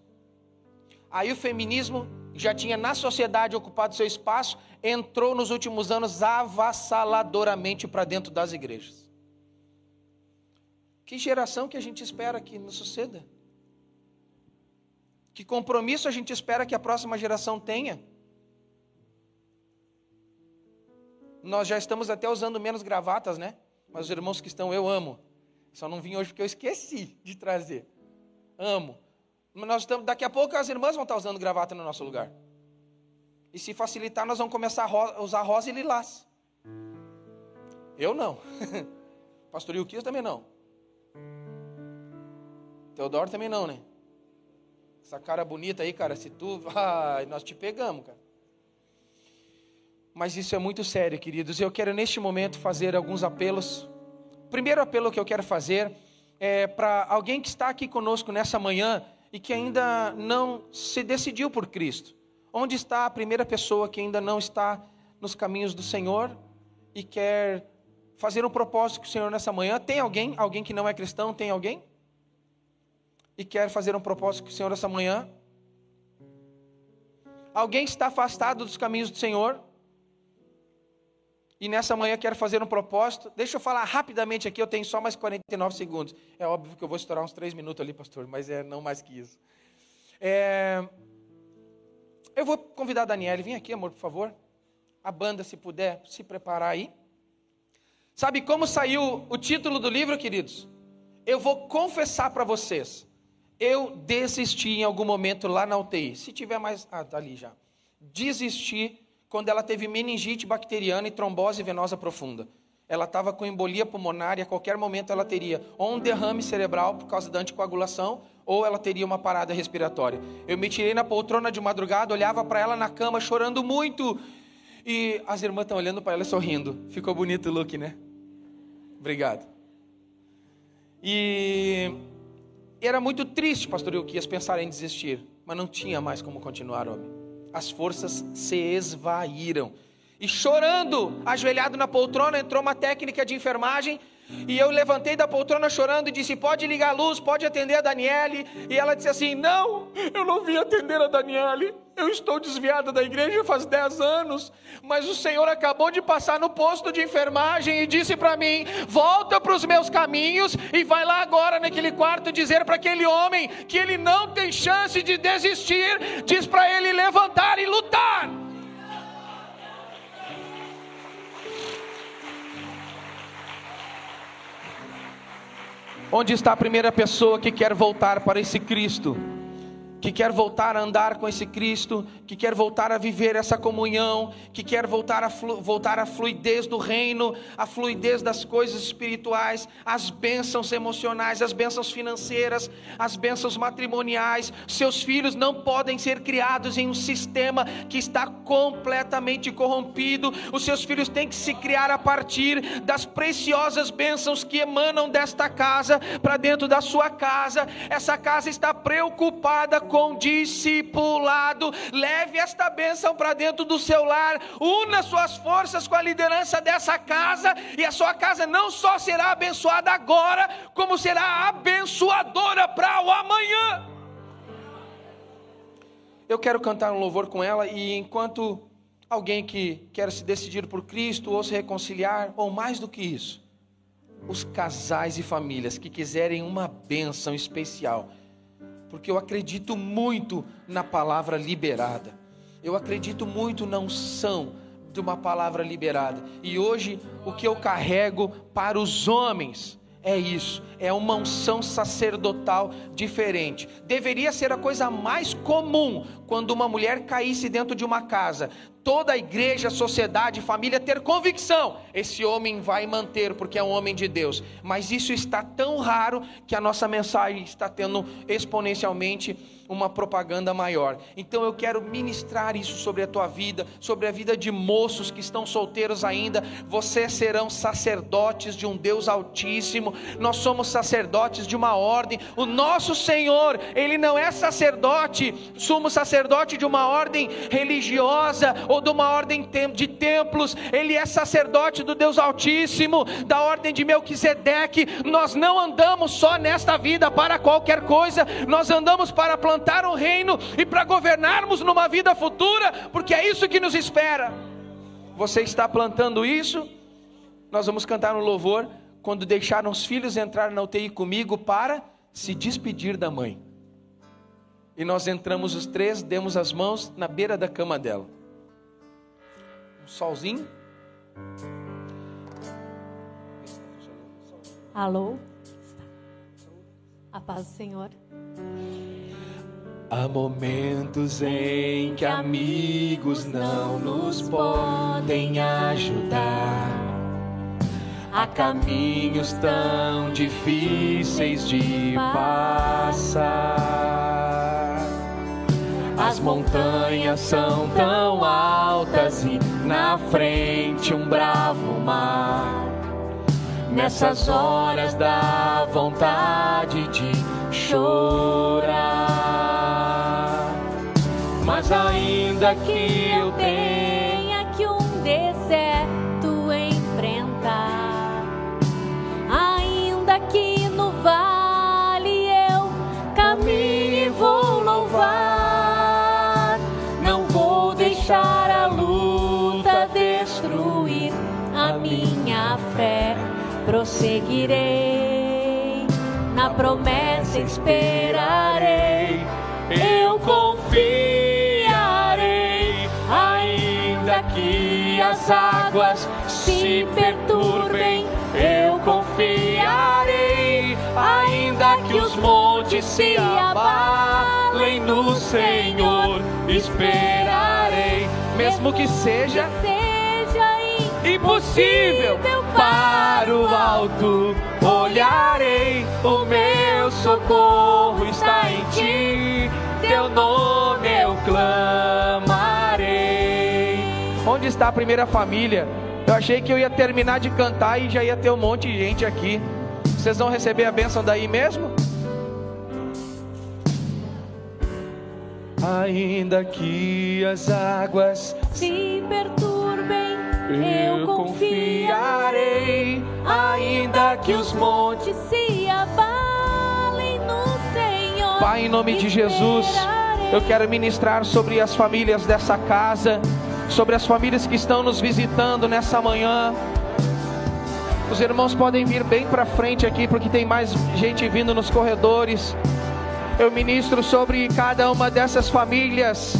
aí o feminismo já tinha na sociedade ocupado seu espaço, entrou nos últimos anos avassaladoramente para dentro das igrejas. Que geração que a gente espera que nos suceda? Que compromisso a gente espera que a próxima geração tenha? Nós já estamos até usando menos gravatas, né? Mas os irmãos que estão, eu amo. Só não vim hoje porque eu esqueci de trazer. Amo. Nós estamos, daqui a pouco as irmãs vão estar usando gravata no nosso lugar. E se facilitar, nós vamos começar a rosa, usar rosa e lilás. Eu não. Pastor Ilquias também não. Teodoro também não, né? Essa cara bonita aí, cara, se tu... Ai, nós te pegamos, cara. Mas isso é muito sério, queridos. Eu quero, neste momento, fazer alguns apelos. O primeiro apelo que eu quero fazer é para alguém que está aqui conosco nessa manhã e que ainda não se decidiu por Cristo. Onde está a primeira pessoa que ainda não está nos caminhos do Senhor e quer fazer um propósito com o Senhor nessa manhã? Tem alguém? Alguém que não é cristão? Tem alguém? E quer fazer um propósito com o Senhor essa manhã? Alguém está afastado dos caminhos do Senhor? E nessa manhã quer fazer um propósito? Deixa eu falar rapidamente aqui, eu tenho só mais quarenta e nove segundos. É óbvio que eu vou estourar uns três minutos ali, pastor, mas é não mais que isso. É... Eu vou convidar a Daniele, vem aqui, amor, por favor. A banda, se puder, se preparar aí. Sabe como saiu o título do livro, queridos? Eu vou confessar para vocês, eu desisti em algum momento lá na U T I, se tiver mais, ah, tá ali já, desisti quando ela teve meningite bacteriana e trombose venosa profunda, ela estava com embolia pulmonar e a qualquer momento ela teria ou um derrame cerebral por causa da anticoagulação, ou ela teria uma parada respiratória. Eu me tirei na poltrona de madrugada, olhava para ela na cama chorando muito, e as irmãs estão olhando para ela sorrindo, ficou bonito o look, né? Obrigado. E era muito triste, pastor Ilquias, pensar em desistir, mas não tinha mais como continuar, homem. As forças se esvaíram. E chorando, ajoelhado na poltrona, entrou uma técnica de enfermagem, e eu levantei da poltrona chorando e disse, pode ligar a luz, pode atender a Daniele. E ela disse assim, não, eu não vim atender a Daniele, eu estou desviada da igreja faz dez anos, mas o Senhor acabou de passar no posto de enfermagem e disse para mim, volta para os meus caminhos e vai lá agora naquele quarto dizer para aquele homem que ele não tem chance de desistir, diz para ele levantar e lutar. Onde está a primeira pessoa que quer voltar para esse Cristo? Que quer voltar a andar com esse Cristo? Que quer voltar a viver essa comunhão? Que quer voltar a flu, voltar à fluidez do reino? A fluidez das coisas espirituais? As bênçãos emocionais? As bênçãos financeiras? As bênçãos matrimoniais? Seus filhos não podem ser criados em um sistema que está completamente corrompido. Os seus filhos têm que se criar a partir das preciosas bênçãos que emanam desta casa para dentro da sua casa. Essa casa está preocupada com com discipulado, leve esta bênção para dentro do seu lar, una suas forças com a liderança dessa casa, e a sua casa não só será abençoada agora, como será abençoadora para o amanhã. Eu quero cantar um louvor com ela, e enquanto alguém que quer se decidir por Cristo, ou se reconciliar, ou mais do que isso, os casais e famílias que quiserem uma bênção especial, porque eu acredito muito na palavra liberada, eu acredito muito na unção de uma palavra liberada, e hoje o que eu carrego para os homens é isso, é uma unção sacerdotal diferente. Deveria ser a coisa mais comum quando uma mulher caísse dentro de uma casa, toda a igreja, sociedade, família ter convicção, esse homem vai manter porque é um homem de Deus, mas isso está tão raro que a nossa mensagem está tendo exponencialmente uma propaganda maior. Então eu quero ministrar isso sobre a tua vida, sobre a vida de moços que estão solteiros ainda. Vocês serão sacerdotes de um Deus altíssimo, nós somos sacerdotes de uma ordem, o nosso Senhor, Ele não é sacerdote, sumo sacerdote de uma ordem religiosa, ou de uma ordem de templos, Ele é sacerdote do Deus Altíssimo, da ordem de Melquisedeque. Nós não andamos só nesta vida para qualquer coisa, nós andamos para plantar um reino, e para governarmos numa vida futura, porque é isso que nos espera. Você está plantando isso? Nós vamos cantar um louvor, quando deixaram os filhos entrar na U T I comigo, para se despedir da mãe, e nós entramos os três, demos as mãos na beira da cama dela, um solzinho. Alô? A paz do Senhor. Há momentos em que amigos não nos podem ajudar. Há caminhos tão difíceis de passar. As montanhas são tão altas e na frente um bravo mar. Nessas horas dá vontade de chorar. Mas ainda que eu tenha que um deserto enfrentar, ainda que no vale eu caminhe e vou louvar, não vou deixar a luta destruir a minha fé. Prosseguirei, na promessa esperarei, eu confiarei, ainda que as águas se perturbem, eu confiarei, ainda que os montes se abalem no Senhor, esperarei, mesmo que seja impossível, para o alto olharei, o meu socorro está em ti, teu nome eu clamarei. Onde está a primeira família? Eu achei que eu ia terminar de cantar e já ia ter um monte de gente aqui. Vocês vão receber a bênção daí mesmo? Ainda que as águas se perturbem, eu confiarei, ainda que os montes se abalem no Senhor. Pai, em nome de Jesus, eu quero ministrar sobre as famílias dessa casa, sobre as famílias que estão nos visitando nessa manhã. Os irmãos podem vir bem para frente aqui, porque tem mais gente vindo nos corredores. Eu ministro sobre cada uma dessas famílias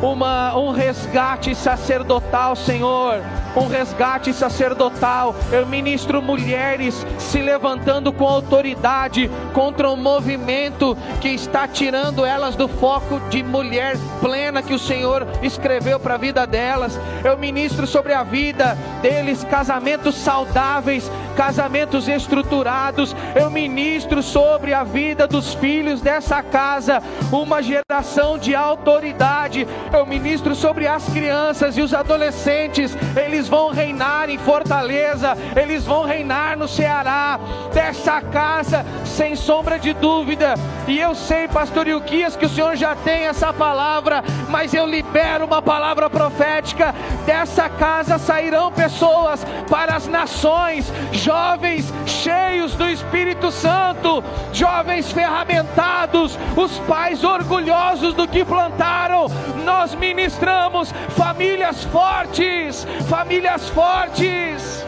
Uma, um resgate sacerdotal, Senhor, um resgate sacerdotal. Eu ministro mulheres se levantando com autoridade contra um movimento que está tirando elas do foco de mulher plena que o Senhor escreveu para a vida delas. Eu ministro sobre a vida deles casamentos saudáveis, casamentos estruturados. Eu ministro sobre a vida dos filhos dessa casa uma geração de autoridade. Eu ministro sobre as crianças e os adolescentes, eles vão reinar em Fortaleza, eles vão reinar no Ceará, dessa casa, sem sombra de dúvida. E eu sei, Pastor Ilquias, que o Senhor já tem essa palavra, mas eu libero uma palavra profética: dessa casa sairão pessoas para as nações, jovens cheios do Espírito Santo, jovens ferramentados, os pais orgulhosos do que plantaram. Nós ministramos famílias fortes, famílias fortes.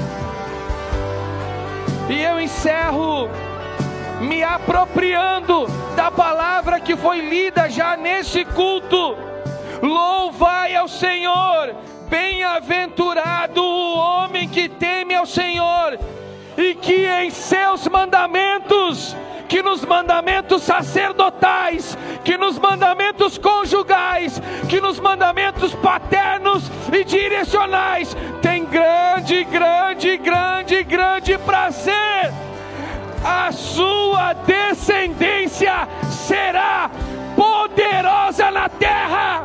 E eu encerro me apropriando da palavra que foi lida já nesse culto. Louvai ao Senhor, bem-aventurado o homem que teme ao Senhor e que em seus mandamentos, que nos mandamentos sacerdotais, que nos mandamentos conjugais, que nos mandamentos paternos e direcionais, tem grande, grande, grande, grande prazer. A sua descendência será poderosa na terra.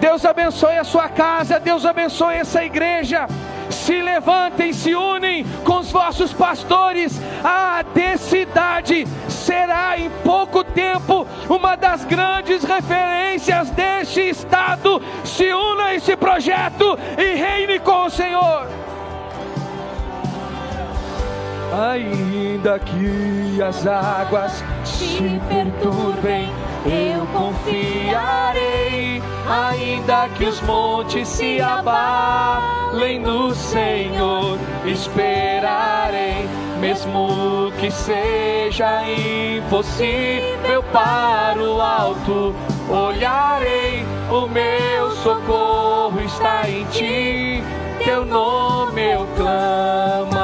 Deus abençoe a sua casa, Deus abençoe essa igreja. Se levantem, se unem com os vossos pastores. A DCidade será em pouco tempo uma das grandes referências deste estado. Se una a esse projeto e reine com o Senhor. Ainda que as águas se perturbem, eu confiarei, ainda que os montes se abalem no Senhor, esperarei, mesmo que seja impossível, para o alto olharei, o meu socorro está em ti, teu nome eu clamo.